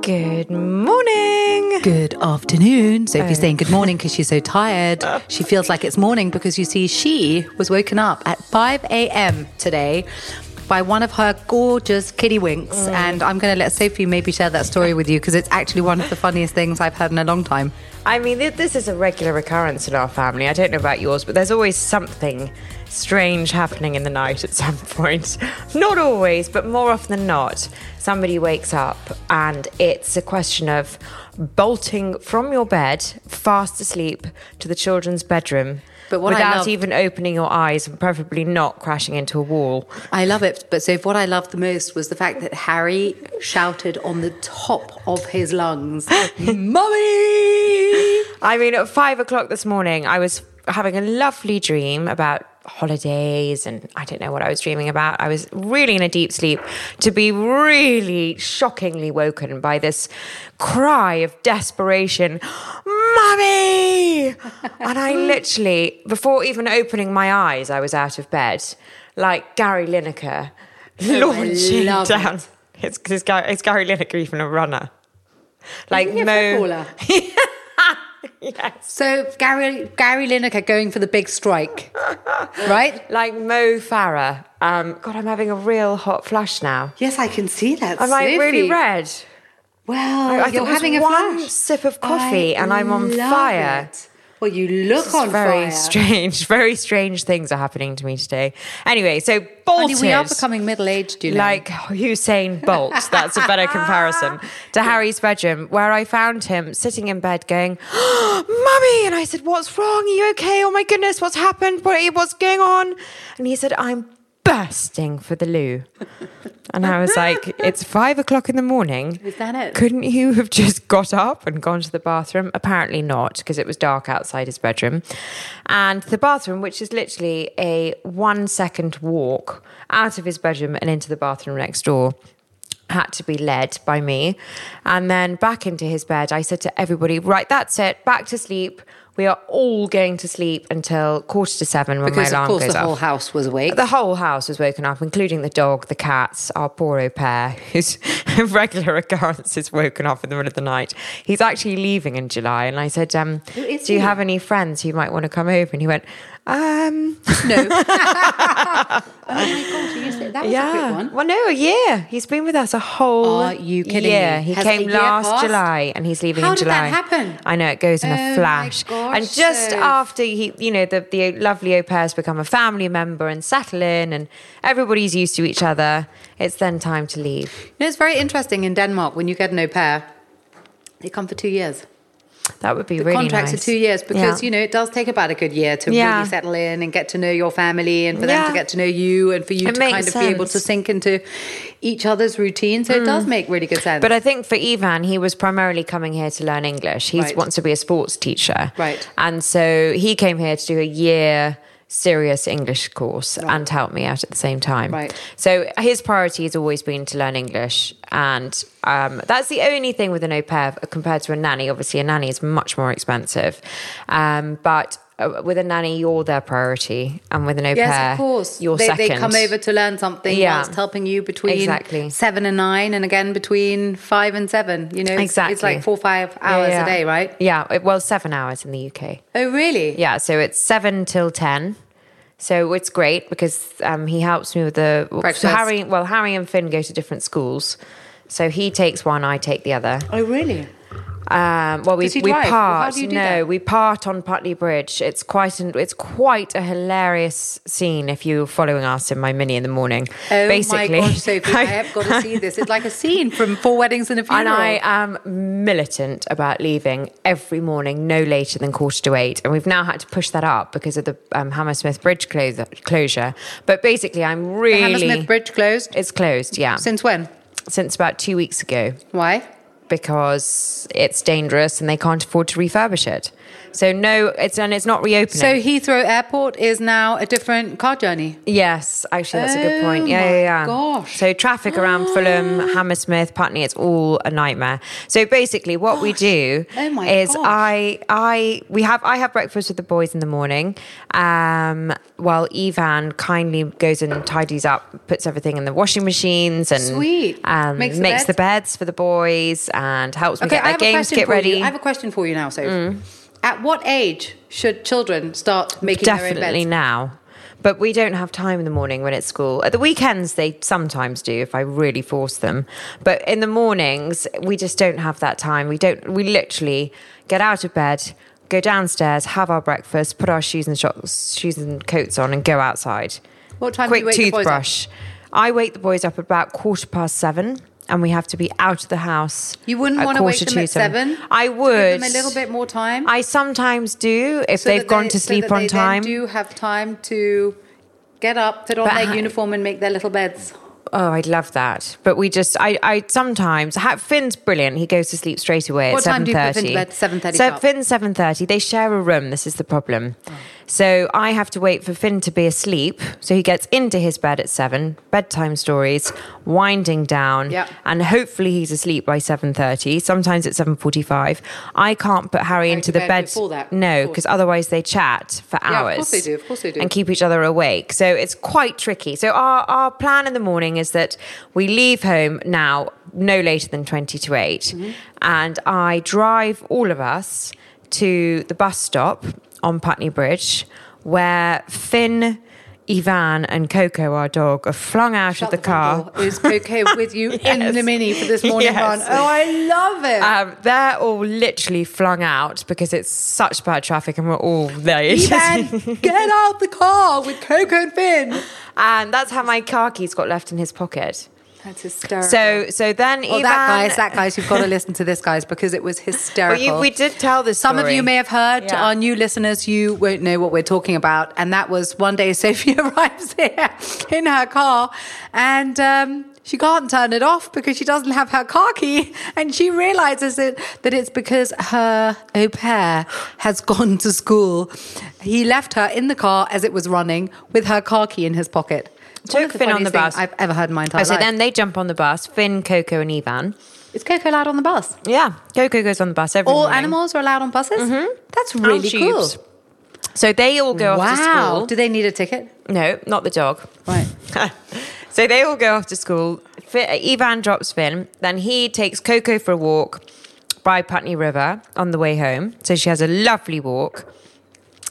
Good morning. Good afternoon. Sophie's saying good morning because she's so tired. She feels like it's morning because, you see, she was woken up at 5 a.m. today by one of her gorgeous kitty winks. And I'm going to let Sophie maybe share that story with you because it's actually one of the funniest things I've heard in a long time. I mean, this is a regular recurrence in our family. I don't know about yours, but there's always something strange happening in the night at some point. Not always, but more often than not, somebody wakes up and it's a question of bolting from your bed, fast asleep, to the children's bedroom. But without even opening your eyes and preferably not crashing into a wall. I love it. But so what I loved the most was the fact that Harry shouted on the top of his lungs, Mummy! I mean, at 5 o'clock this morning, I was having a lovely dream about holidays and I don't know what I was dreaming about. I was really in a deep sleep to be really shockingly woken by this cry of desperation, Mummy! And I literally, before even opening my eyes, I was out of bed, like Gary Lineker, launching down. Is Gary Lineker even a runner? Like Mo. Yes. So Gary Lineker going for the big strike, right? Like Mo Farah. God, I'm having a real hot flush now. Yes, I can see that. Am I really red? Well, I you're having one sip of coffee and I'm on fire. It. Well, you look on fire. Very strange things are happening to me today. Anyway, so bolted. We are becoming middle-aged, you know. Like Usain Bolt, that's a better comparison, to Harry's bedroom, where I found him sitting in bed going, oh, Mummy! And I said, what's wrong? Are you okay? Oh my goodness, what's happened? What's going on? And he said, I'm bursting for the loo. And I was like, it's 5 o'clock in the morning. Is that it? Couldn't you have just got up and gone to the bathroom? Apparently not, because it was dark outside his bedroom. And the bathroom, which is literally a 1 second walk out of his bedroom and into the bathroom next door, had to be led by me. And then back into his bed, I said to everybody, right, that's it, back to sleep. We are all going to sleep until 7:15 when my alarm goes off. Because, of course, the whole house was awake. The whole house was woken up, including the dog, the cats, our poor au pair, whose regular occurrence is woken up in the middle of the night. He's actually leaving in July. And I said, do you have any friends who might want to come over? And he went, no. Oh, my God, you said that was a quick one. Well, no, a year. He's been with us a whole year. Are you kidding me? He came last July and he's leaving in July. How did that happen? I know, it goes in a flash. Gosh, and just after he, you know, the lovely au pair's become a family member and settle in and everybody's used to each other, it's then time to leave. You know, it's very interesting in Denmark when you get an au pair, they come for 2 years. That would be really nice. The contracts are 2 years because, you know, it does take about a good year to really settle in and get to know your family and for them to get to know you and for you to kind of be able to sink into each other's routine. So it does make really good sense. But I think for Ivan, he was primarily coming here to learn English. He wants to be a sports teacher. Right. And so he came here to do a year serious English course and help me out at the same time. Right. So his priority has always been to learn English, and that's the only thing with an au pair compared to a nanny. Obviously, a nanny is much more expensive, but with a nanny, you're their priority, and with an au pair, of course, you're second. They come over to learn something whilst helping you between 7 and 9, and again between 5 and 7. You know, it's like 4 or 5 hours a day, right? Yeah, well, 7 hours in the UK. Oh, really? Yeah, so it's 7 till 10. So it's great because he helps me with the breakfast. So Harry and Finn go to different schools, so he takes one, I take the other. Oh, really? Well, we drive? Part. How do you do that? We part on Putney Bridge. It's quite a hilarious scene if you're following us in my mini in the morning. Oh basically. My gosh, Sophie, I have got to see this. It's like a scene from Four Weddings and a Funeral. And I am militant about leaving every morning no later than 8:15, and we've now had to push that up because of the Hammersmith Bridge closure. But basically, I'm really the Hammersmith Bridge closed. It's closed. Yeah. Since when? Since about 2 weeks ago. Why? Because it's dangerous and they can't afford to refurbish it. So no, it's not reopening. So Heathrow Airport is now a different car journey? Yes, actually that's a good point. Yeah. Gosh. So traffic around Fulham, Hammersmith, Putney, it's all a nightmare. So basically what we do is I have breakfast with the boys in the morning while Ivan kindly goes and tidies up, puts everything in the washing machines and makes the beds for the boys and helps me get their games kit ready. I have a question for you now, Sophie. At what age should children start making their own beds? Definitely now. But we don't have time in the morning when it's school. At the weekends, they sometimes do if I really force them. But in the mornings, we just don't have that time. We literally get out of bed, go downstairs, have our breakfast, put our shoes and coats on and go outside. What time do you wake the boys up? I wake the boys up about 7:15. And we have to be out of the house. You wouldn't want to wake them at 7? I would. Give them a little bit more time? I sometimes do, if they've gone to sleep on time. So they do have time to get up, put on their uniform and make their little beds. Oh, I'd love that. But we just, I sometimes, Finn's brilliant. He goes to sleep straight away at 7:30. What time do you put Finn to bed? 7:30? So Finn's 7:30. They share a room. This is the problem. Oh. So I have to wait for Finn to be asleep. So he gets into his bed at 7, bedtime stories, winding down. Yep. And hopefully he's asleep by 7:30. Sometimes it's 7:45. I can't put Harry into the bed. Before that, no, because otherwise they chat for hours. Of course they do. And keep each other awake. So it's quite tricky. So our plan in the morning is that we leave home now no later than 7:40. Mm-hmm. And I drive all of us to the bus stop on Putney Bridge, where Finn, Ivan and Coco, our dog, are flung out of the car. Is Coco with you in the mini for this morning run? Oh, I love it. They're all literally flung out because it's such bad traffic and we're all there. Ivan, get out the car with Coco and Finn. And that's how my car keys got left in his pocket. That's hysterical. So then Ivan... That guys, you've got to listen to this, guys, because it was hysterical. Well, we did tell this story. Some of you may have heard. To our new listeners, you won't know what we're talking about. And that was one day Sophie arrives here in her car and... she can't turn it off because she doesn't have her car key, and she realizes that it's because her au pair has gone to school. He left her in the car as it was running with her car key in his pocket. Took Finn on the bus. I've ever heard in my entire life. So then they jump on the bus, Finn, Coco, and Ivan. Is Coco allowed on the bus? Yeah, Coco goes on the bus every morning. All animals are allowed on buses? Mm-hmm. That's really cool. So they all go off to school. Do they need a ticket? No, not the dog. Right. So they all go off to school. Ivan drops Finn. Then he takes Coco for a walk by Putney River on the way home. So she has a lovely walk.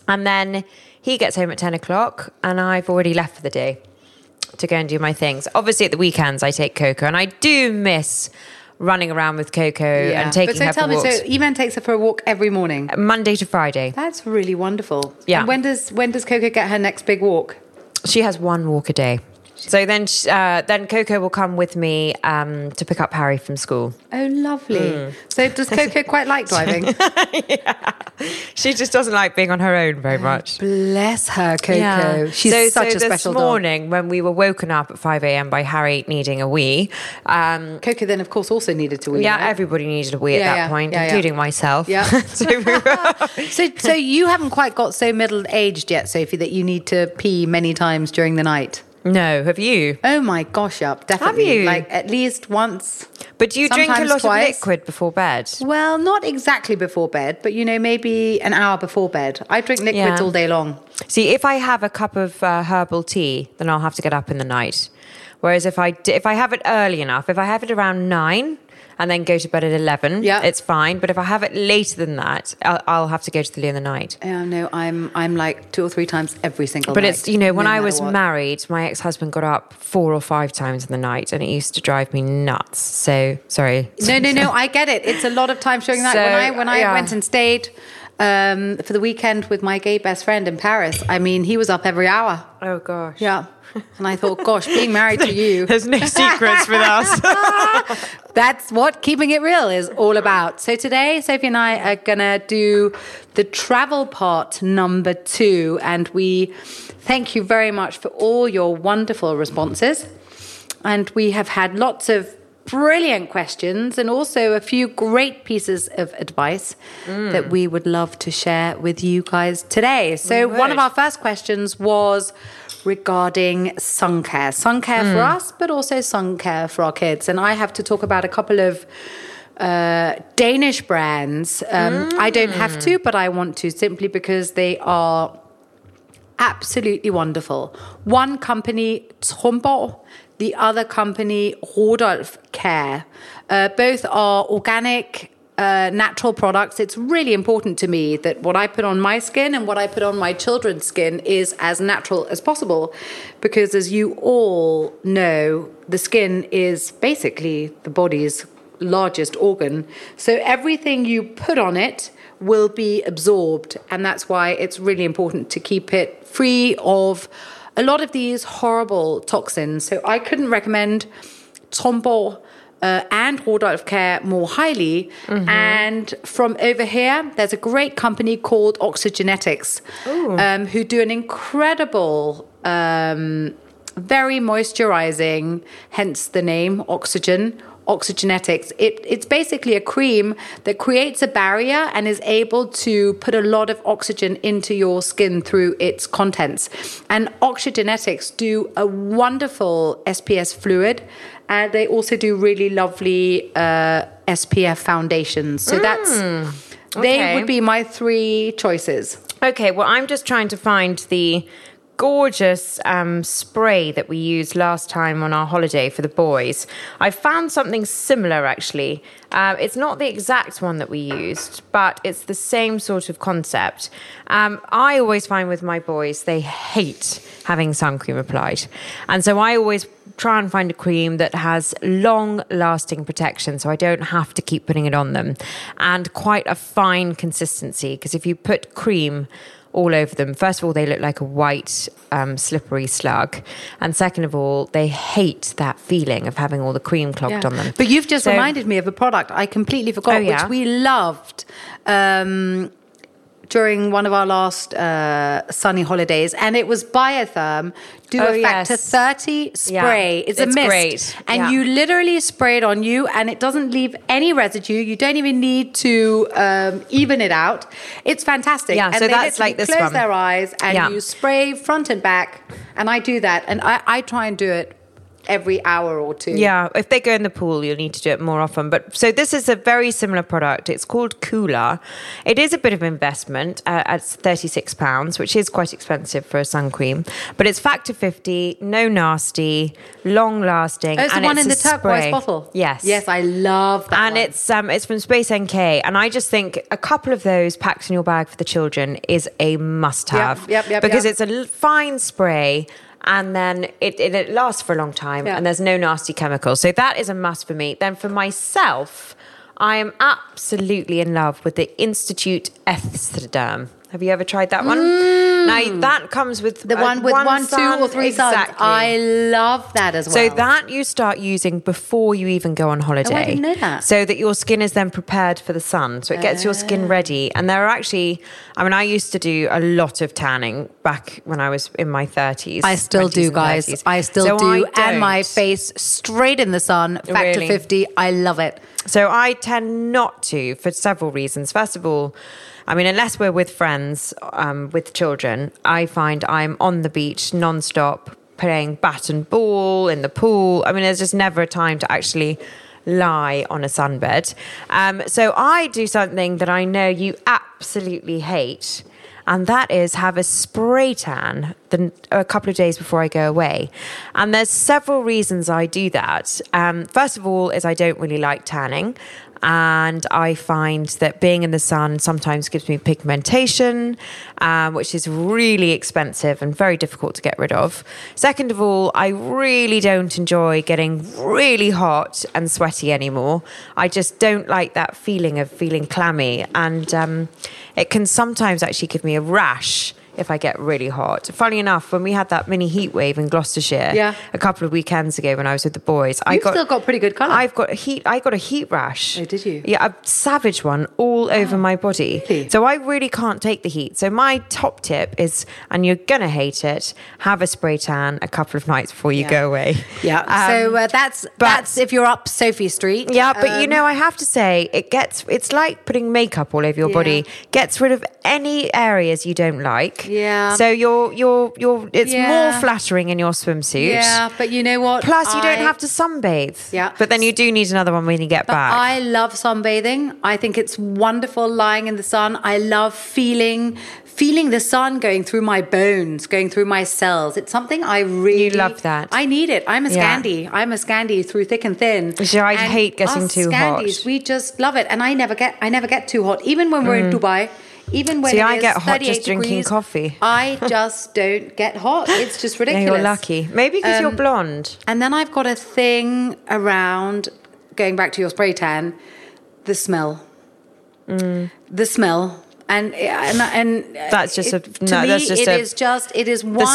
And then he gets home at 10 o'clock and I've already left for the day to go and do my things. Obviously at the weekends I take Coco and I do miss running around with Coco and taking her for walks. So Ivan takes her for a walk every morning? Monday to Friday. That's really wonderful. Yeah. And when does Coco get her next big walk? She has one walk a day. So then Coco will come with me to pick up Harry from school. Oh, lovely. Mm. So does Coco quite like driving? Yeah. She just doesn't like being on her own very much. Bless her, Coco. Yeah. She's such a special dog. So this morning when we were woken up at 5 a.m. by Harry needing a wee. Coco then, of course, also needed a wee. Yeah, right? Everybody needed a wee at that point, including myself. Yeah. So you haven't quite got so middle-aged yet, Sophie, that you need to pee many times during the night? No, have you? Oh my gosh, definitely. Have you? Like at least once. But do you drink a lot of liquid before bed? Well, not exactly before bed, but maybe an hour before bed. I drink liquids all day long. See, if I have a cup of herbal tea, then I'll have to get up in the night. Whereas if I have it early enough, if I have it around 9 and then go to bed at 11, it's fine. But if I have it later than that, I'll have to go to the loo in the night. Yeah, no, I'm like 2 or 3 times every single night. But it's, you know, when I was married, my ex-husband got up 4 or 5 times in the night, and it used to drive me nuts. So, sorry. No, I get it. It's a lot of time showing that. So, when I went and stayed for the weekend with my gay best friend in Paris, I mean, he was up every hour. Oh, gosh. Yeah. And I thought, gosh, being married to you. There's no secrets with us. That's what keeping it real is all about. So today, Sophie and I are going to do the travel part number 2. And we thank you very much for all your wonderful responses. And we have had lots of brilliant questions and also a few great pieces of advice that we would love to share with you guys today. So one of our first questions was regarding sun care. Sun care for us, but also sun care for our kids. And I have to talk about a couple of Danish brands. I don't have to, but I want to simply because they are absolutely wonderful. One company, Thrombo. The other company, Rodolf Care. Both are organic, natural products. It's really important to me that what I put on my skin and what I put on my children's skin is as natural as possible, because as you all know, the skin is basically the body's largest organ. So everything you put on it will be absorbed, and that's why it's really important to keep it free of a lot of these horrible toxins. So I couldn't recommend Thrombo and Rodolf Care more highly. Mm-hmm. And from over here, there's a great company called Oxygenetix, who do an incredible, very moisturizing, hence the name Oxygenetix. It's basically a cream that creates a barrier and is able to put a lot of oxygen into your skin through its contents. And Oxygenetix do a wonderful SPS fluid, and they also do really lovely SPF foundations. So they would be my 3 choices. Okay, well, I'm just trying to find the gorgeous spray that we used last time on our holiday for the boys. I found something similar, actually. It's not the exact one that we used, but it's the same sort of concept. I always find with my boys, they hate having sun cream applied. And so I always try and find a cream that has long-lasting protection, so I don't have to keep putting it on them. And quite a fine consistency, because if you put cream all over them, first of all, they look like a white, slippery slug. And second of all, they hate that feeling of having all the cream clogged on them. But you've just reminded me of a product I completely forgot, which we loved during one of our last sunny holidays. And it was Biotherm a Factor 30 spray. Yeah. It's a mist. Great. And you literally spray it on you, and it doesn't leave any residue. You don't even need to even it out. It's fantastic. Yeah, and so that's like this one. They close their eyes and you spray front and back. And I do that. And I try and do it every hour or 2. Yeah, if they go in the pool, you'll need to do it more often. But so this is a very similar product. It's called Cooler. It is a bit of investment at £36, which is quite expensive for a sun cream. But it's Factor 50, no nasty, long-lasting. Oh, it's and the one in the turquoise bottle? Yes. Yes, I love that and one. And it's from Space NK. And I just think a couple of those packed in your bag for the children is a must-have. Yep, because it's a fine spray, and then it lasts for a long time, and there's no nasty chemicals. So that is a must for me. Then for myself, I am absolutely in love with the Institute Esthederm. Have you ever tried that one? Now, that comes with the one with one, 2, or 3 suns. Exactly. I love that as well. So that you start using before you even go on holiday. Oh, I didn't know that. So that your skin is then prepared for the sun. So it gets your skin ready. And there are actually, I mean, I used to do a lot of tanning back when I was in my 30s. I still do, guys. 30s. I still do. And my face straight in the sun, Factor 50. I love it. So I tend not to for several reasons. First of all, I mean, unless we're with friends, with children, I find I'm on the beach nonstop playing bat and ball in the pool. I mean, there's just never a time to actually lie on a sunbed. So I do something that I know you absolutely hate. and that is have a spray tan a couple of days before I go away. And there's several reasons I do that. First of all is I don't really like tanning, and I find that being in the sun sometimes gives me pigmentation, which is really expensive and very difficult to get rid of. Second of all, I really don't enjoy getting really hot and sweaty anymore. I just don't like that feeling of feeling clammy, and it can sometimes actually give me a rash if I get really hot. Funny enough, when we had that mini heat wave in Gloucestershire a couple of weekends ago when I was with the boys, You've still got pretty good colour. I got a heat rash. Oh, did you? Yeah, a savage one all over my body. Really? So I really can't take the heat. So my top tip is, and you're going to hate it, have a spray tan a couple of nights before you go away. Yeah. So that's if you're up Sophie Street. Yeah, but you know, I have to say, it's like putting makeup all over your body. Gets rid of any areas you don't like. Yeah. So it's more flattering in your swimsuit. Yeah, but you know what? Plus, you don't have to sunbathe. Yeah. But then you do need another one when you get back. I love sunbathing. I think it's wonderful lying in the sun. I love feeling the sun going through my bones, going through my cells. It's something I really... You love that. I need it. I'm a Scandi. I'm a Scandi through thick and thin. I hate getting too Scandis, hot. We just love it. And I never get too hot. Even when we're in Dubai... Even when I get hot just drinking coffee. I just don't get hot. It's just ridiculous. Yeah, you're lucky. Maybe because you're blonde. And then I've got a thing around, going back to your spray tan, the smell. Mm. The smell. And that's just the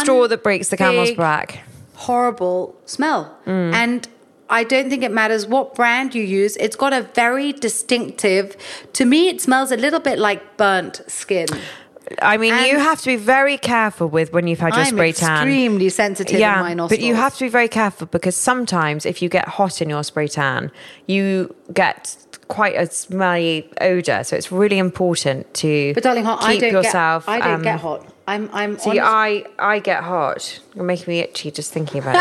straw that breaks the camel's back. Horrible smell. Mm. And I don't think it matters what brand you use. It's got a very distinctive... To me, it smells a little bit like burnt skin. I mean, you have to be very careful with when you've had your spray tan. I'm extremely sensitive in my nostrils. But you have to be very careful because sometimes if you get hot in your spray tan, you get... quite a smelly odor, so it's really important to keep yourself. I don't get hot. I get hot. You're making me itchy just thinking about it.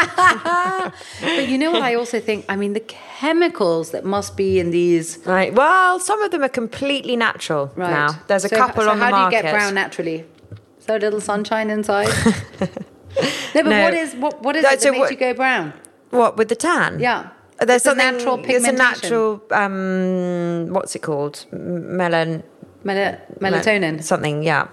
But you know what I also think? I mean, the chemicals that must be in these. Right. Well, some of them are completely natural now. There's a couple on the market. How do you get brown naturally? So a little sunshine inside. What makes you go brown? What with the tan? Yeah. There's a natural pigmentation. There's a natural, what's it called? Melatonin. Something, yeah.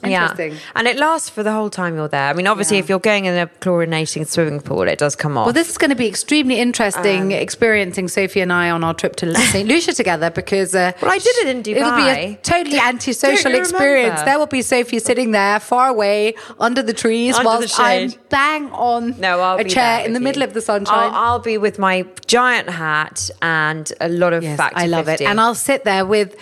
Interesting. Yeah. And it lasts for the whole time you're there. I mean, obviously, if you're going in a chlorinating swimming pool, it does come off. Well, this is going to be extremely interesting, experiencing Sophie and I on our trip to St. Lucia together because... well, I did it in Dubai. It'll be a totally antisocial experience. Remember? There will be Sophie sitting there far away under the trees I'm bang on a chair in the middle of the sunshine. I'll be with my giant hat and a lot of factor 50. I love 50. It. And I'll sit there with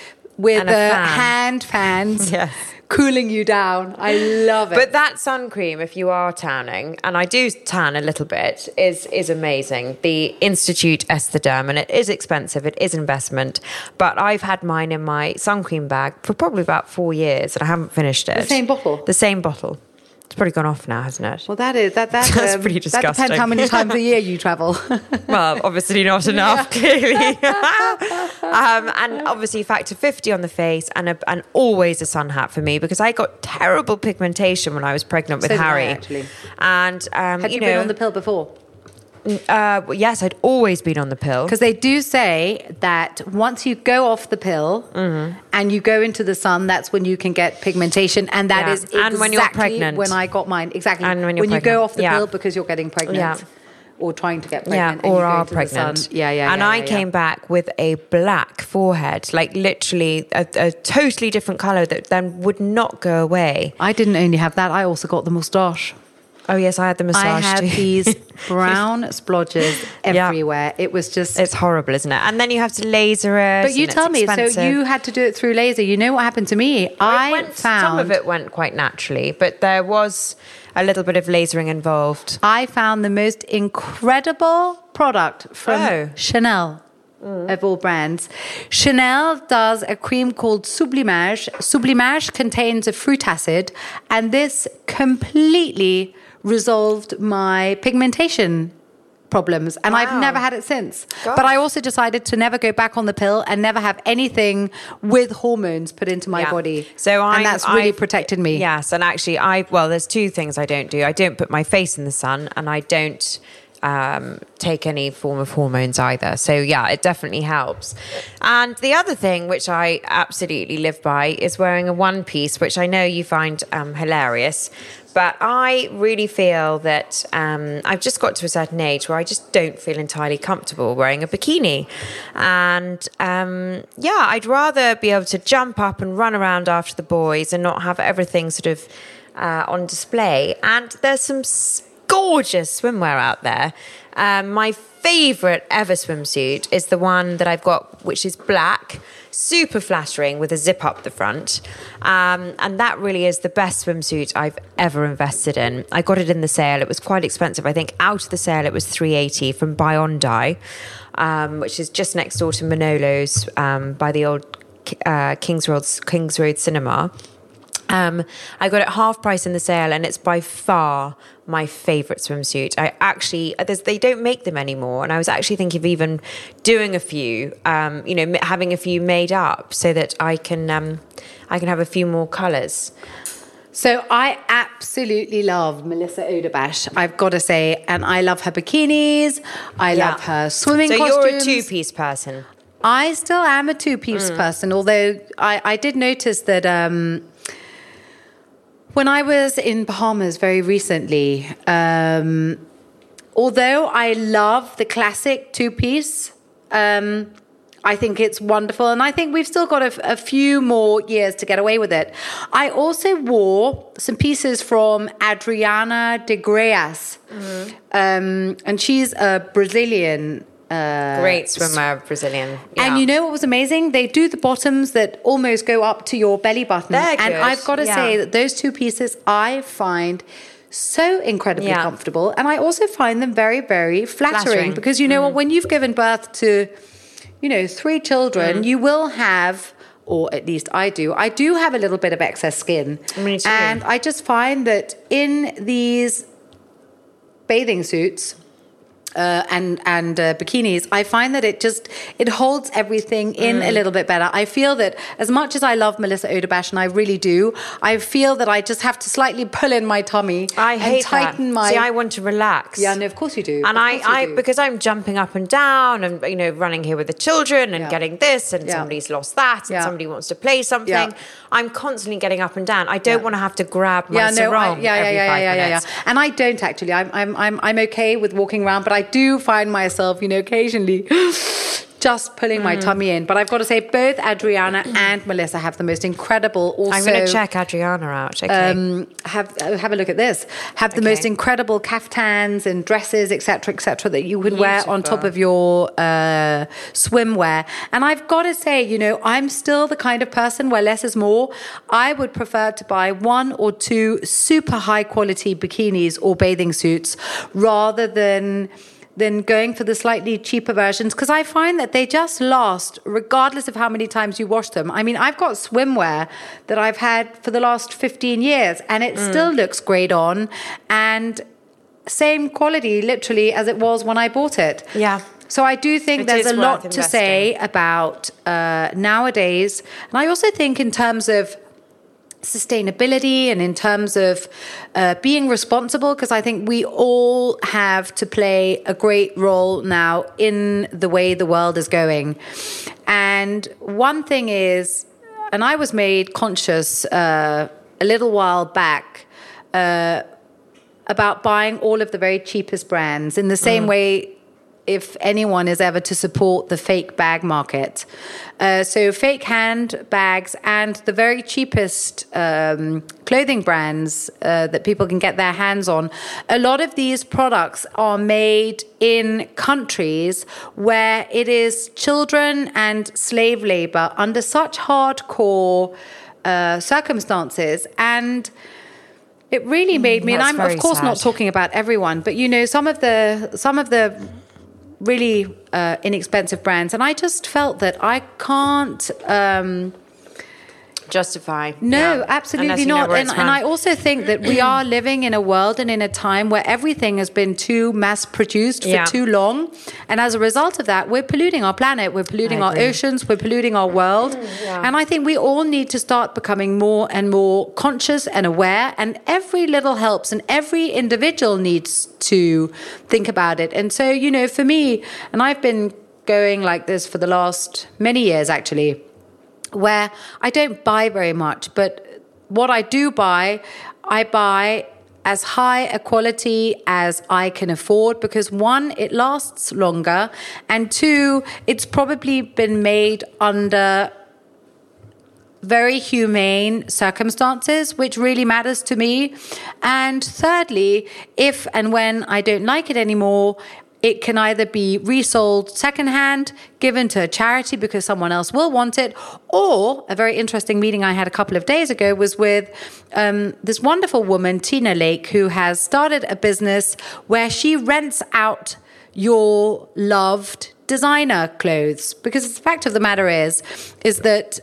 hand fans. Yes. Cooling you down. I love it. But that sun cream, if you are tanning, and I do tan a little bit, is amazing. The Institute Esthederm, and it is expensive, it is investment, but I've had mine in my sun cream bag for probably about 4 years and I haven't finished it. The same bottle? The same bottle. It's probably gone off now, hasn't it? Well, that's pretty disgusting. That depends how many times a year you travel. Well, obviously not enough, clearly. And obviously factor 50 on the face and always a sun hat for me because I got terrible pigmentation when I was pregnant with Harry. Did I, actually. And had you been on the pill before? Yes, I'd always been on the pill. Because they do say that once you go off the pill and you go into the sun, that's when you can get pigmentation. And that is exactly and when you're pregnant. When I got mine. Exactly. And when you go off the pill because you're getting pregnant. Yeah. Or trying to get pregnant. Yeah, or are pregnant. I came back with a black forehead, like literally a totally different colour that then would not go away. I didn't only have that, I also got the moustache. Oh, yes, I had the massage too. I had these brown splodges everywhere. It was just... It's horrible, isn't it? And then you have to laser it. But you tell me, expensive. So you had to do it through laser. You know what happened to me? Some of it went quite naturally, but there was a little bit of lasering involved. I found the most incredible product from Chanel. Of all brands. Chanel does a cream called Sublimage. Sublimage contains a fruit acid, and this completely resolved my pigmentation problems, and wow. I've never had it since. Gosh. But I also decided to never go back on the pill and never have anything with hormones put into my body. So that's really protected me. Yes, and actually, there's two things I don't do. I don't put my face in the sun, and I don't take any form of hormones either. So yeah, it definitely helps. And the other thing which I absolutely live by is wearing a one piece, which I know you find hilarious. But I really feel that I've just got to a certain age where I just don't feel entirely comfortable wearing a bikini. And I'd rather be able to jump up and run around after the boys and not have everything sort of on display. And there's some gorgeous swimwear out there. My favourite ever swimsuit is the one that I've got, which is black. Super flattering with a zip up the front. And that really is the best swimsuit I've ever invested in. I got it in the sale. It was quite expensive. I think out of the sale, it was $380 from Biondi, which is just next door to Manolo's by the old Kings Road Cinema. I got it half price in the sale, and it's by far my favourite swimsuit. They don't make them anymore, and I was actually thinking of even doing a few, having a few made up so that I can have a few more colours. So I absolutely love Melissa Odabash, I've got to say, and I love her bikinis, I love her swimming costumes. So you're a two-piece person? I still am a two-piece person, although I did notice that... When I was in Bahamas very recently, although I love the classic two-piece, I think it's wonderful, and I think we've still got a few more years to get away with it. I also wore some pieces from Adriana de Greas, and she's a Brazilian. Great swimmer, Brazilian. Yeah. And you know what was amazing? They do the bottoms that almost go up to your belly button. They're good. I've got to say that those two pieces I find so incredibly comfortable. And I also find them very, very flattering. Because you know what? When you've given birth to, three children, you will have... or at least I do have a little bit of excess skin. Me too. And I just find that in these bathing suits... and bikinis, I find that it holds everything in a little bit better. I feel that as much as I love Melissa Odabash, and I really do, I feel that I just have to slightly pull in my tummy and tighten that. See, I want to relax. Yeah, no, of course you do. And because I'm jumping up and down and, running here with the children and getting this and somebody's lost that and somebody wants to play something. Yeah. I'm constantly getting up and down. I don't want to have to grab my sarong every 5 minutes. Yeah. And I don't actually. I'm okay with walking around, but I do find myself, occasionally just pulling my tummy in. But I've got to say, both Adriana and Melissa have the most incredible. Also, I'm going to check Adriana out. Okay, have a look at this. Have the most incredible caftans and dresses, et cetera, that you would wear on top of your swimwear. And I've got to say, I'm still the kind of person where less is more. I would prefer to buy one or two super high quality bikinis or bathing suits rather than going for the slightly cheaper versions, because I find that they just last regardless of how many times you wash them. I mean, I've got swimwear that I've had for the last 15 years and it still looks great on and same quality literally as it was when I bought it. Yeah. So I do think there's a lot to say about nowadays. And I also think in terms of sustainability and in terms of being responsible, because I think we all have to play a great role now in the way the world is going. And one thing is, and I was made conscious a little while back about buying all of the very cheapest brands in the same way. If anyone is ever to support the fake bag market. So fake handbags and the very cheapest clothing brands that people can get their hands on. A lot of these products are made in countries where it is children and slave labor under such hardcore circumstances. And it really made me, and I'm of course not talking about everyone, but some of the really inexpensive brands. And I just felt that I can't justify. No, absolutely not. And I also think that we are living in a world and in a time where everything has been too mass-produced for too long. And as a result of that, we're polluting our planet, we're polluting our oceans, we're polluting our world. Yeah. And I think we all need to start becoming more and more conscious and aware. And every little helps, and every individual needs to think about it. And so, you know, for me, and I've been going like this for the last many years, actually, where I don't buy very much, but what I do buy, I buy as high a quality as I can afford, because one, it lasts longer, and two, it's probably been made under very humane circumstances, which really matters to me. And thirdly, if and when I don't like it anymore, it can either be resold secondhand, given to a charity because someone else will want it, or a very interesting meeting I had a couple of days ago was with this wonderful woman, Tina Lake, who has started a business where she rents out your loved designer clothes. Because the fact of the matter is that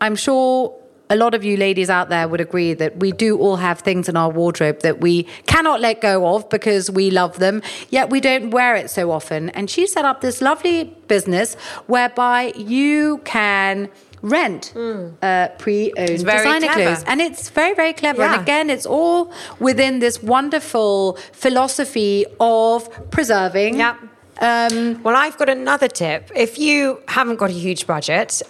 I'm sure a lot of you ladies out there would agree that we do all have things in our wardrobe that we cannot let go of because we love them, yet we don't wear it so often. And she set up this lovely business whereby you can rent pre-owned designer clothes. And it's very, very clever. Yeah. And again, it's all within this wonderful philosophy of preserving. Yep. Well, I've got another tip. If you haven't got a huge budget,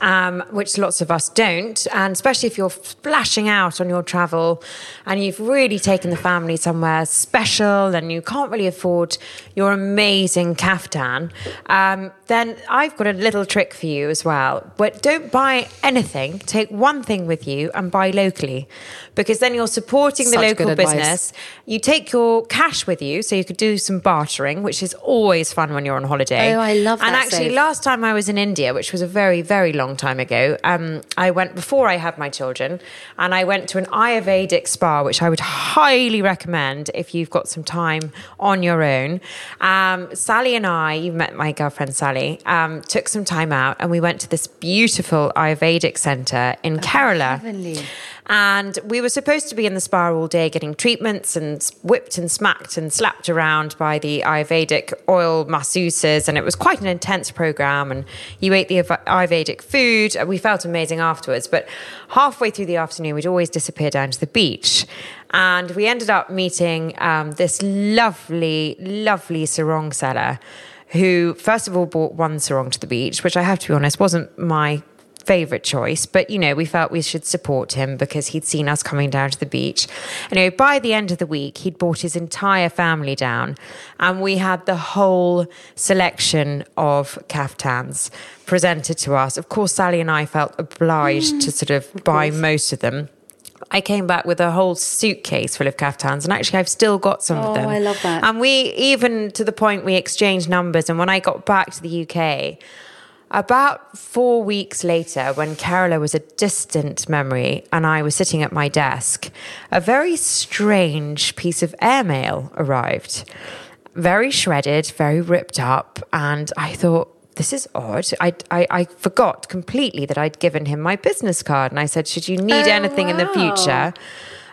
which lots of us don't, and especially if you're splashing out on your travel and you've really taken the family somewhere special and you can't really afford your amazing kaftan, then I've got a little trick for you as well. But don't buy anything. Take one thing with you and buy locally, because then you're supporting the local business. You take your cash with you, so you could do some bartering, which is always fun when you're on holiday. Oh, I love that. And actually, last time I was in India, which was a very, very long time ago, I went before I had my children, and I went to an Ayurvedic spa, which I would highly recommend if you've got some time on your own. Sally and I, you've met my girlfriend Sally, took some time out and we went to this beautiful Ayurvedic centre in Kerala. Heavenly. And we were supposed to be in the spa all day getting treatments and whipped and smacked and slapped around by the Ayurvedic oil masseuses. And it was quite an intense program. And you ate the Ayurvedic food. We felt amazing afterwards. But halfway through the afternoon, we'd always disappear down to the beach. And we ended up meeting this lovely, lovely sarong seller who, first of all, bought one sarong to the beach, which I have to be honest, wasn't my favorite choice, but you know, we felt we should support him because he'd seen us coming down to the beach. Anyway, by the end of the week, he'd brought his entire family down, and we had the whole selection of kaftans presented to us. Of course, Sally and I felt obliged to sort of buy most of them. I came back with a whole suitcase full of kaftans, and actually I've still got some of them. Oh, I love that. And we, even to the point we exchanged numbers, and when I got back to the UK, about 4 weeks later, when Kerala was a distant memory and I was sitting at my desk, a very strange piece of airmail arrived. Very shredded, very ripped up. And I thought, this is odd. I forgot completely that I'd given him my business card. And I said, should you need anything in the future,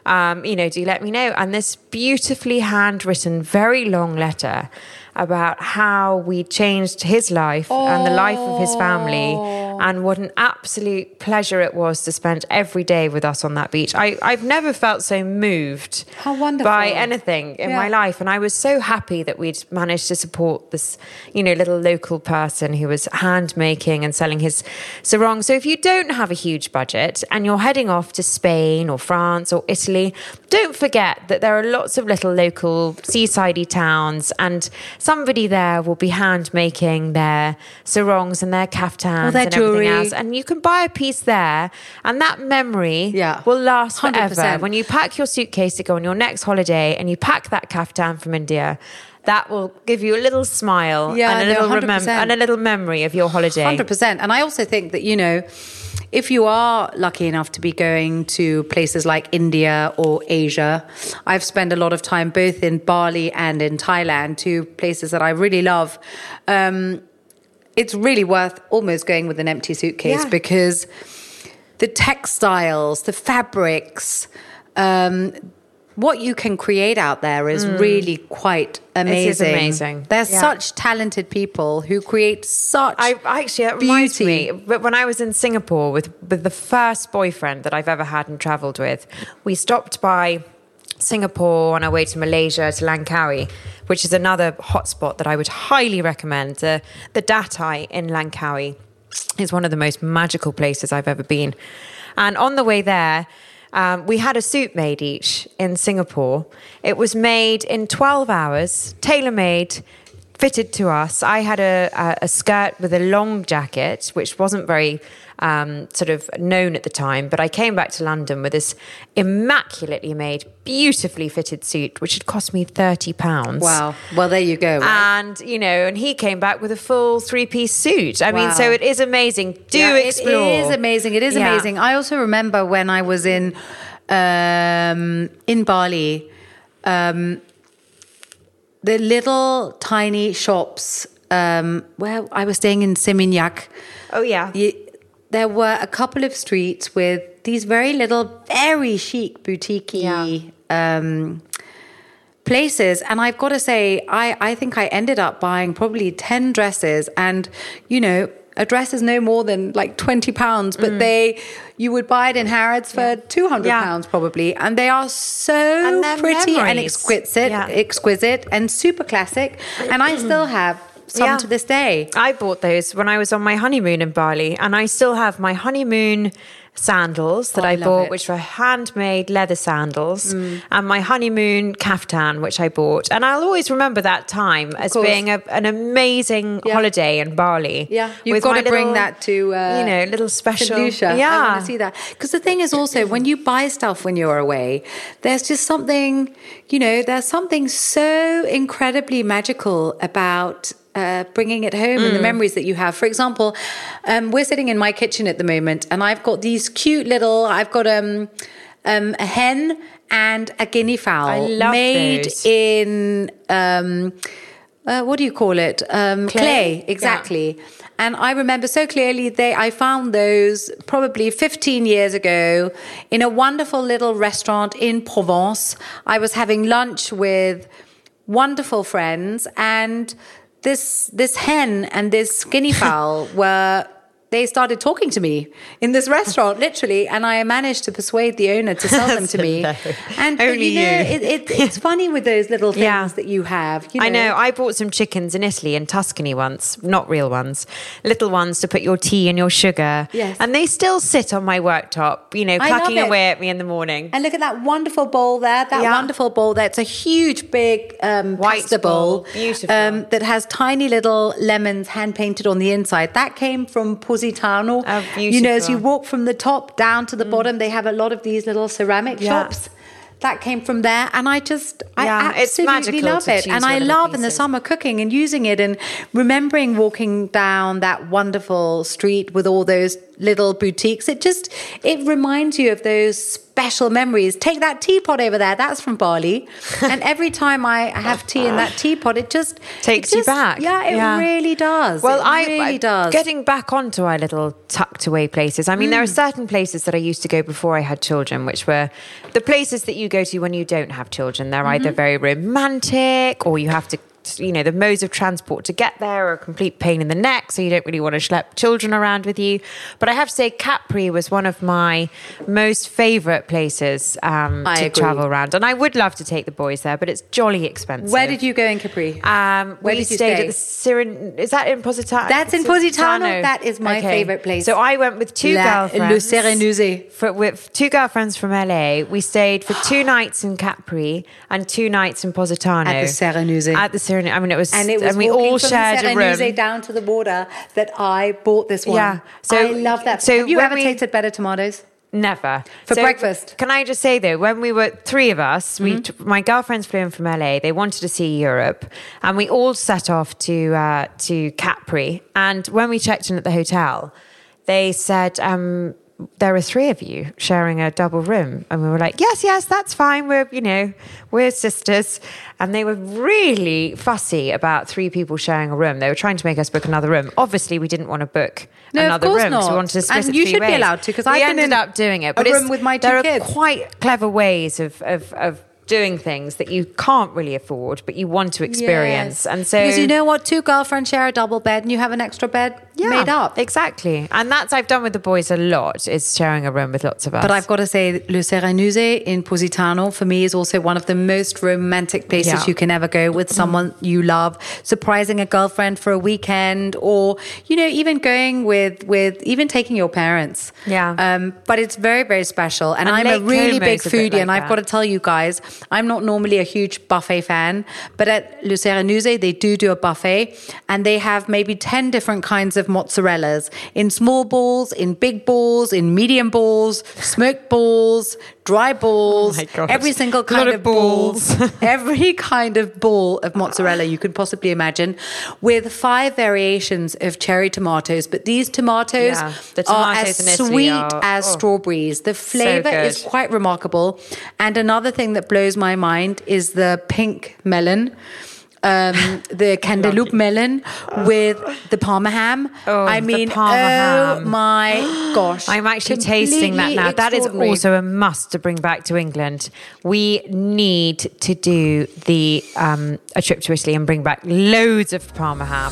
do let me know. And this beautifully handwritten, very long letter about how we changed his life and the life of his family, and what an absolute pleasure it was to spend every day with us on that beach. I've never felt so moved by anything in my life. And I was so happy that we'd managed to support this, little local person who was hand making and selling his sarong. So if you don't have a huge budget and you're heading off to Spain or France or Italy, don't forget that there are lots of little local seasidey towns, and somebody there will be hand making their sarongs and their kaftans and everything else. And you can buy a piece there, and that memory will last forever. 100%. When you pack your suitcase to go on your next holiday and you pack that kaftan from India, that will give you a little smile and a little and a little memory of your holiday. 100%. And I also think that, if you are lucky enough to be going to places like India or Asia, I've spent a lot of time both in Bali and in Thailand, two places that I really love. It's really worth almost going with an empty suitcase because the textiles, the fabrics, what you can create out there is really quite amazing. It is amazing. There's such talented people who create such that reminds me, but when I was in Singapore with the first boyfriend that I've ever had and travelled with, we stopped by Singapore on our way to Malaysia, to Langkawi, which is another hotspot that I would highly recommend. The Datai in Langkawi is one of the most magical places I've ever been. And on the way there, we had a suit made each in Singapore. It was made in 12 hours, tailor-made, fitted to us. I had a skirt with a long jacket, which wasn't very sort of known at the time, but I came back to London with this immaculately made, beautifully fitted suit, which had cost me £30. Wow. Well, there you go. Right? And, you know, and he came back with a full three-piece suit. I mean, so it is amazing. Explore. It is amazing. It is amazing. I also remember when I was in Bali, the little tiny shops where I was staying in Seminyak. Oh, yeah. There were a couple of streets with these very little, very chic, boutique-y places. And I've got to say, I think I ended up buying probably 10 dresses. And, you know, a dress is no more than like £20, but you would buy it in Harrods for £200 probably. And they are so pretty and exquisite, and super classic. And I still have some to this day. I bought those when I was on my honeymoon in Bali, and I still have my honeymoon sandals that I bought, which were handmade leather sandals, and my honeymoon kaftan, which I bought. And I'll always remember that time as being an amazing holiday in Bali. Yeah, you've got to bring that to little special. Lucia. Yeah, I want to see that, because the thing is also when you buy stuff when you're away, there's just something, you know, there's something so incredibly magical about bringing it home and the memories that you have. For example, we're sitting in my kitchen at the moment, and I've got these cute little, I've got a hen and a guinea fowl. I love made those. In what do you call it? Clay. Exactly. Yeah. And I remember so clearly I found those probably 15 years ago in a wonderful little restaurant in Provence. I was having lunch with wonderful friends, and this hen and this guinea fowl they started talking to me in this restaurant, literally, and I managed to persuade the owner to sell them to me. And it's funny with those little things that you have. You know? I know. I bought some chickens in Italy, in Tuscany once, not real ones, little ones to put your tea and your sugar. Yes. And they still sit on my worktop, you know, clucking away at me in the morning. And look at that wonderful bowl there. That wonderful bowl there. It's a huge, big white pasta bowl. Beautiful. That has tiny little lemons hand-painted on the inside. That came from Positano. Oh, you know, as you walk from the top down to the bottom, they have a lot of these little ceramic shops. That came from there, and I absolutely love it. And I love in the summer cooking and using it and remembering walking down that wonderful street with all those little boutiques. It reminds you of those special memories. Take that teapot over there, that's from Bali. And every time I have tea in that teapot, it just takes you back. Yeah, it really does. Well, it really does. Getting back onto our little tucked away places. I mean, there are certain places that I used to go before I had children, which were the places that you go to when you don't have children. They're either very romantic, or you have to, you know, the modes of transport to get there are a complete pain in the neck, so you don't really want to schlep children around with you. But I have to say, Capri was one of my most favourite places to travel around. And I would love to take the boys there, but it's jolly expensive. Where did you go in Capri? Where did you stay? At the Sirenuse. Is that in Positano? That's in Positano. That is my favourite place. So I went with two girlfriends. Le Sirenuse. With two girlfriends from LA. We stayed for 2 nights in Capri and 2 nights in Positano. At the Sirenuse. I mean, it was we all shared a room down to the water that I bought this one. Yeah, so I love that. So have you ever tasted better tomatoes? Never. For breakfast. Can I just say though, when we were 3 of us, my girlfriends flew in from LA. They wanted to see Europe, and we all set off to Capri. And when we checked in at the hotel, they said, there are three of you sharing a double room. And we were like, yes, that's fine. We're sisters. And they were really fussy about three people sharing a room. They were trying to make us book another room. Obviously, we didn't want to book another room. Not. So we wanted to split it 3 ways. And you should be allowed to, because I ended up doing it. But a room with my 2 kids. There are quite clever ways of doing things that you can't really afford, but you want to experience. Yes. And so, because you know what, 2 girlfriends share a double bed and you have an extra bed made up. Exactly. And that's, I've done with the boys a lot, is sharing a room with lots of us. But I've got to say, Le Sirenuse in Positano, for me, is also one of the most romantic places you can ever go with someone you love, surprising a girlfriend for a weekend, or, even going with even taking your parents. Yeah. But it's very, very special. And I'm a really big foodie, and I've got to tell you guys, I'm not normally a huge buffet fan, but at Le Sirenuse, they do a buffet, and they have maybe 10 different kinds of mozzarellas in small balls, in big balls, in medium balls, smoked balls, dry balls, every single kind of balls, every kind of ball of mozzarella you can possibly imagine, with 5 variations of cherry tomatoes. But these tomatoes, are as sweet as strawberries. The flavor is quite remarkable. And another thing that blows my mind is the pink melon, the cantaloupe melon with the Parma ham. My gosh. I'm actually tasting that now. That is also a must to bring back to England. We need to do a trip to Italy and bring back loads of Parma ham.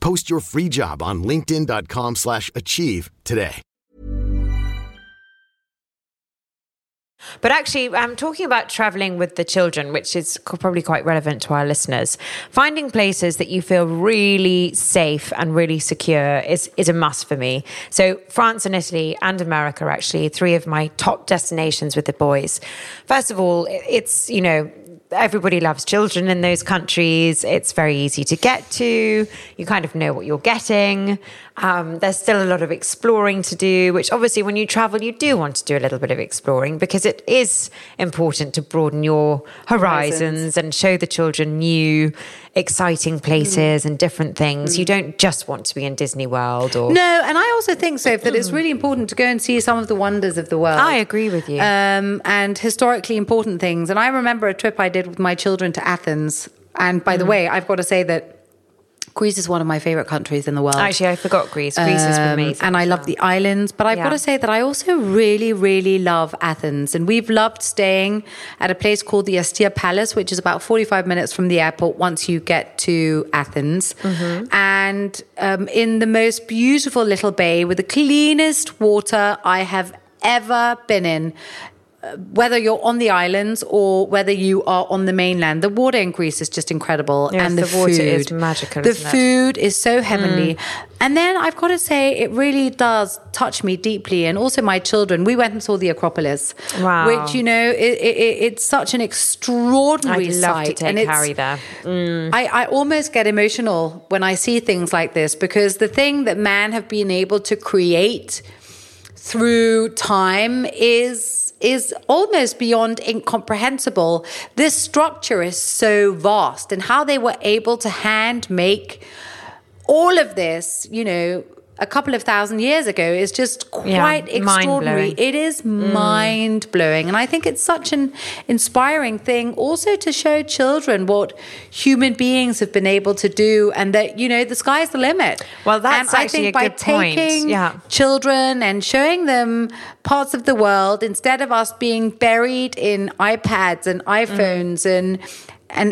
Post your free job on linkedin.com/achieve today. But actually, I'm talking about traveling with the children, which is probably quite relevant to our listeners. Finding places that you feel really safe and really secure is a must for me. So France and Italy and America are actually 3 of my top destinations with the boys. First of all, it's, everybody loves children in those countries. It's very easy to get to. You kind of know what you're getting. There's still a lot of exploring to do, which obviously when you travel, you do want to do a little bit of exploring because it is important to broaden your horizons and show the children new, exciting places and different things. You don't just want to be in Disney World or... No, and I also think, Soph, that it's really important to go and see some of the wonders of the world. I agree with you. And historically important things. And I remember a trip I did with my children to Athens. And by the way, I've got to say that Greece is one of my favorite countries in the world. Actually, I forgot Greece. Greece is amazing. And I love the islands. But I've got to say that I also really, really love Athens. And we've loved staying at a place called the Astia Palace, which is about 45 minutes from the airport once you get to Athens. Mm-hmm. And in the most beautiful little bay with the cleanest water I have ever been in. whether you're on the islands or whether you are on the mainland, the water in Greece is just incredible. Yes, and the water is magical. The food is so heavenly. And then I've got to say, it really does touch me deeply. And also my children, we went and saw the Acropolis. Wow. Which, you know, it's such an extraordinary sight. I'd love to take Harry there. I almost get emotional when I see things like this, because the thing that man have been able to create through time is almost beyond incomprehensible. This structure is so vast, and how they were able to hand make all of this, you know, a couple of thousand years ago is just quite extraordinary. It is mind-blowing. And I think it's such an inspiring thing also to show children what human beings have been able to do, and that, you know, the sky's the limit. Well, that's actually a good point. And I think by taking children and showing them parts of the world, instead of us being buried in iPads and iPhones and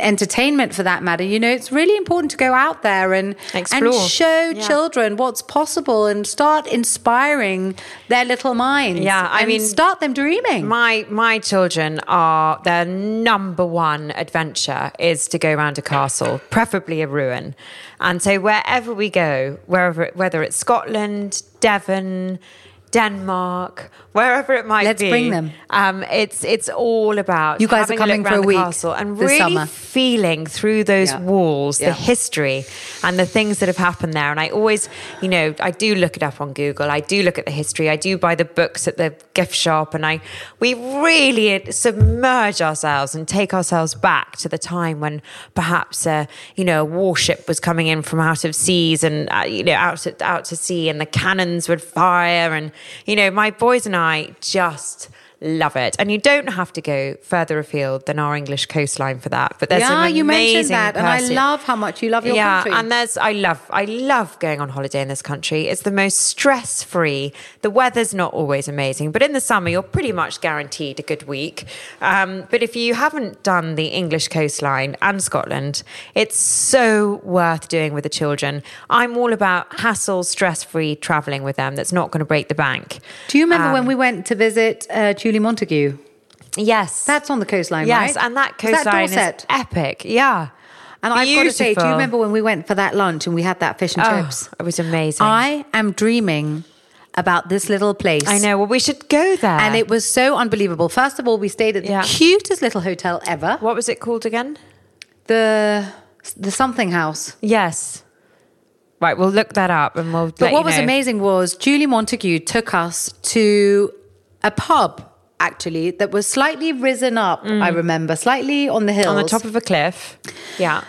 entertainment for that matter, you know, it's really important to go out there and explore, and show children what's possible and start inspiring their little minds. Yeah, I mean, start them dreaming. My children are, their number one adventure is to go around a castle, preferably a ruin. And so wherever we go, whether it's Scotland, Devon, Denmark, wherever it might be. Let's bring them. It's all about you guys are coming for a week, and really summer, feeling through those walls the history and the things that have happened there. And I always, you know, I do look it up on Google. I do look at the history. I do buy the books at the gift shop, and we really submerge ourselves and take ourselves back to the time when perhaps a warship was coming in from out of seas and out to sea, and the cannons would fire, and you know, my boys and I just love it. And you don't have to go further afield than our English coastline for that. But there's amazing, you mentioned that, and I love how much you love your country. Yeah, and I love going on holiday in this country. It's the most stress-free. The weather's not always amazing, but in the summer you're pretty much guaranteed a good week. But if you haven't done the English coastline and Scotland, it's so worth doing with the children. I'm all about hassle, stress-free travelling with them. That's not going to break the bank. Do you remember when we went to visit Julie Montague? Yes. That's on the coastline, right? Yes, and that coastline is epic. Yeah. And beautiful. I've got to say, do you remember when we went for that lunch and we had that fish and chips? It was amazing. I am dreaming about this little place. I know. Well, we should go there. And it was so unbelievable. First of all, we stayed at the cutest little hotel ever. What was it called again? The something house. Yes. Right, we'll look that up and we'll But what was amazing was Julie Montague took us to a pub, actually, that was slightly risen up, I remember, slightly on the hills. On the top of a cliff. Yeah.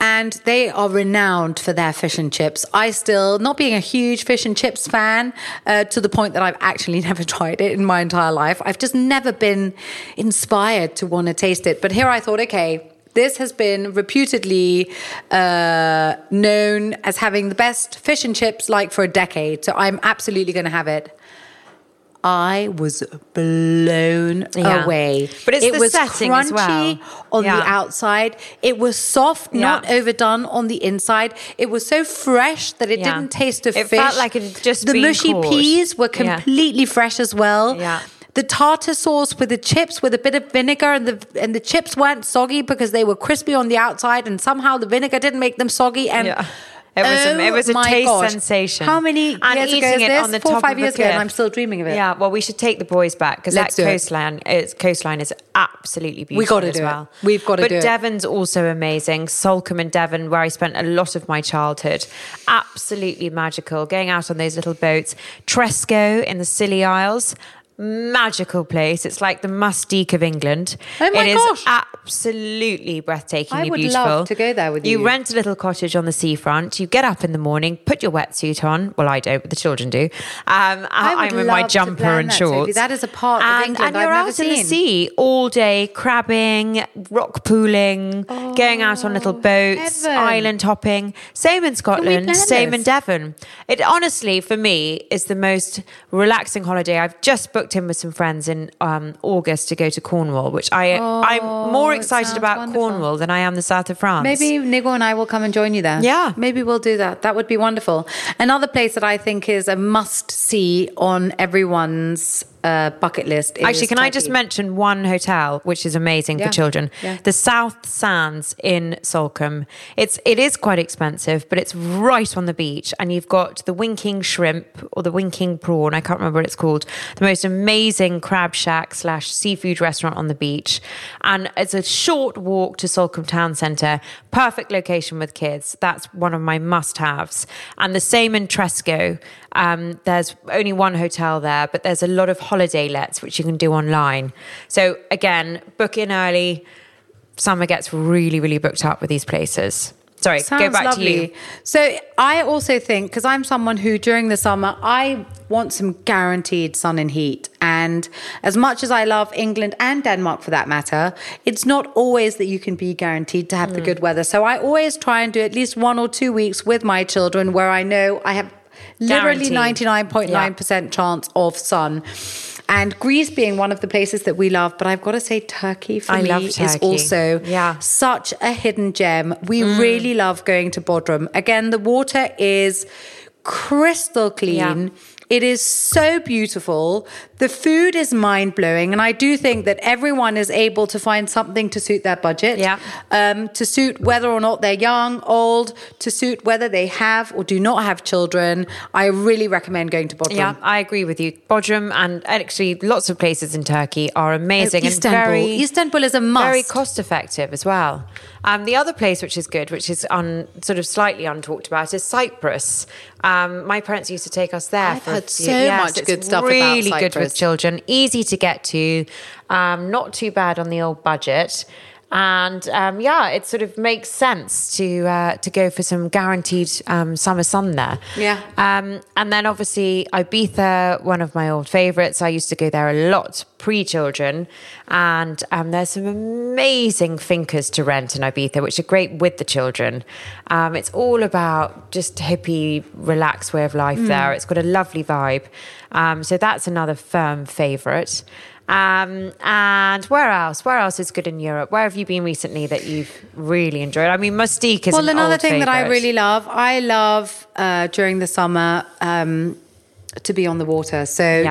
And they are renowned for their fish and chips. I still, not being a huge fish and chips fan, to the point that I've actually never tried it in my entire life. I've just never been inspired to want to taste it. But here I thought, okay, this has been reputedly known as having the best fish and chips like for a decade. So I'm absolutely going to have it. I was blown away. But it was setting crunchy as well. On the outside. It was soft, not overdone on the inside. It was so fresh that it didn't taste of fish. It felt like it had just been The mushy peas were completely fresh as well. Yeah. The tartar sauce with the chips, with a bit of vinegar, and the chips weren't soggy because they were crispy on the outside, and somehow the vinegar didn't make them soggy. And It was a taste sensation. How many years ago is this? 4 or 5 years ago, and I'm still dreaming of it. Yeah, well, we should take the boys back, because that coastline is absolutely beautiful. We've got to do it. We've got to do it. But Devon's also amazing. Salcombe and Devon, where I spent a lot of my childhood. Absolutely magical. Going out on those little boats. Tresco in the Scilly Isles. Magical place. It's like the Mustique of England. Oh my gosh. It is absolutely breathtakingly beautiful. I would love to go there with you. You rent a little cottage on the seafront. You get up in the morning, put your wetsuit on. Well, I don't, but the children do. I'm in my jumper and shorts. That is a part of England I've never seen. And you're out in the sea all day, crabbing, rock pooling, going out on little boats, island hopping. Same in Scotland, same in Devon. It honestly, for me, is the most relaxing holiday. I've just booked in with some friends in August to go to Cornwall, which I'm more excited about Cornwall than I am the south of France. Maybe Nigo and I will come and join you there. Yeah. Maybe we'll do that. That would be wonderful. Another place that I think is a must see on everyone's bucket list is actually, can I just mention one hotel which is amazing for children? Yeah. The South Sands in Salcombe. It is quite expensive, but it's right on the beach, and you've got the winking shrimp or the winking prawn. I can't remember what it's called. The most amazing crab shack / seafood restaurant on the beach, and it's a short walk to Salcombe Town Centre. Perfect location with kids. That's one of my must-haves. And the same in Tresco. There's only one hotel there, but there's a lot of holiday lets which you can do online. So again, book in early. Summer gets really, really booked up with these places. Sorry, sounds go back lovely. To you. So I also think, because I'm someone who during the summer, I want some guaranteed sun and heat. And as much as I love England and Denmark for that matter, it's not always that you can be guaranteed to have the good weather. So I always try and do at least 1 or 2 weeks with my children where I know I have literally 99.9% chance of sun. And Greece being one of the places that we love, but I've got to say Turkey for me is also such a hidden gem. We really love going to Bodrum. Again, the water is crystal clean. Yeah. It is so beautiful. The food is mind-blowing. And I do think that everyone is able to find something to suit their budget, to suit whether or not they're young, old, to suit whether they have or do not have children. I really recommend going to Bodrum. Yeah, I agree with you. Bodrum and actually lots of places in Turkey are amazing. Istanbul is a must. Very cost-effective as well. The other place which is good, which is sort of slightly untalked about, is Cyprus. My parents used to take us there. I've heard so much good stuff about Cyprus. It's really good with children, easy to get to, not too bad on the old budget. And it sort of makes sense to go for some guaranteed summer sun there. Yeah. And then obviously Ibiza, one of my old favourites. I used to go there a lot pre-children. And there's some amazing fincas to rent in Ibiza, which are great with the children. It's all about just hippie, relaxed way of life there. It's got a lovely vibe. So that's another firm favourite. And where else? Where else is good in Europe? Where have you been recently that you've really enjoyed? I mean, Mustique is another thing that I really love. I love during the summer to be on the water. So,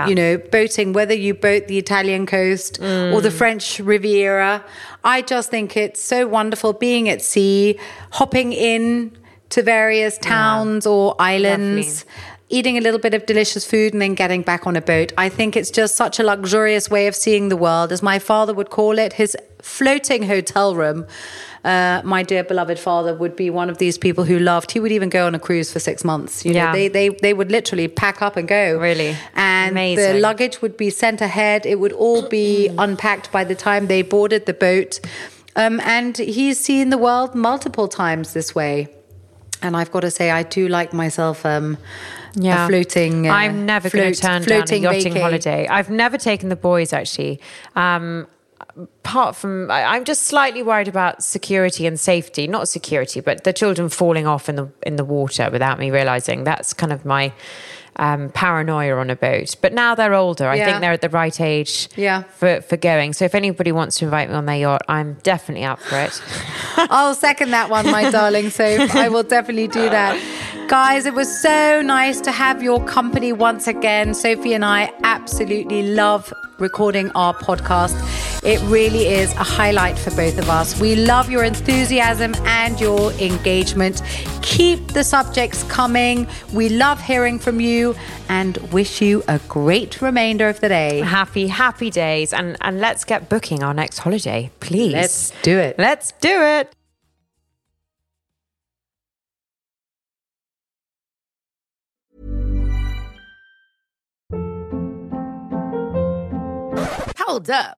boating, whether you boat the Italian coast or the French Riviera, I just think it's so wonderful being at sea, hopping in to various towns or islands. Lovely. Eating a little bit of delicious food and then getting back on a boat. I think it's just such a luxurious way of seeing the world, as my father would call it, his floating hotel room. My dear beloved father would be one of these people who loved, he would even go on a cruise for 6 months. They would literally pack up and go. Really? And amazing. The luggage would be sent ahead. It would all be unpacked by the time they boarded the boat. And he's seen the world multiple times this way. And I've got to say, I do like myself a floating. I'm never going to turn down a yachting holiday. I've never taken the boys actually. Apart from, I'm just slightly worried about security and safety. Not security, but the children falling off in the water without me realizing. That's kind of my paranoia on a boat. But now they're older. I think they're at the right age for going. So if anybody wants to invite me on their yacht, I'm definitely up for it. I'll second that one, my darling. So I will definitely do that. Guys, it was so nice to have your company once again. Sophie and I absolutely love recording our podcast. It really is a highlight for both of us. We love your enthusiasm and your engagement. Keep the subjects coming. We love hearing from you and wish you a great remainder of the day. Happy days. And let's get booking our next holiday, please. Let's do it. Let's do it. Hold up.